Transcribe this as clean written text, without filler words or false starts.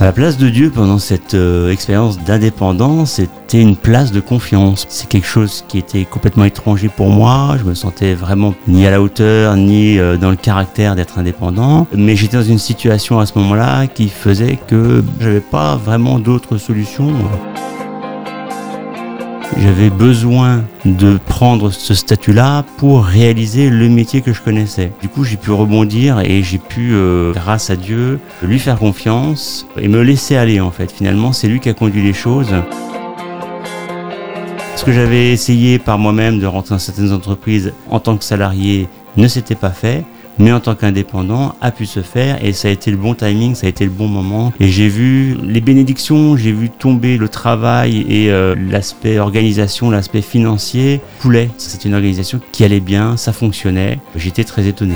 À la place de Dieu, pendant cette expérience d'indépendance, c'était une place de confiance. C'est quelque chose qui était complètement étranger pour moi. Je me sentais vraiment ni à la hauteur, ni dans le caractère d'être indépendant. Mais j'étais dans une situation à ce moment-là qui faisait que j'avais pas vraiment d'autre solution. J'avais besoin de prendre ce statut-là pour réaliser le métier que je connaissais. Du coup, j'ai pu rebondir et j'ai pu, grâce à Dieu, lui faire confiance et me laisser aller en fait. Finalement, c'est lui qui a conduit les choses. Ce que j'avais essayé par moi-même de rentrer dans certaines entreprises en tant que salarié ne s'était pas fait, mais en tant qu'indépendant a pu se faire et ça a été le bon timing, ça a été le bon moment. Et j'ai vu les bénédictions, j'ai vu tomber le travail et l'aspect organisation, l'aspect financier coulait. C'était une organisation qui allait bien, ça fonctionnait. J'étais très étonné.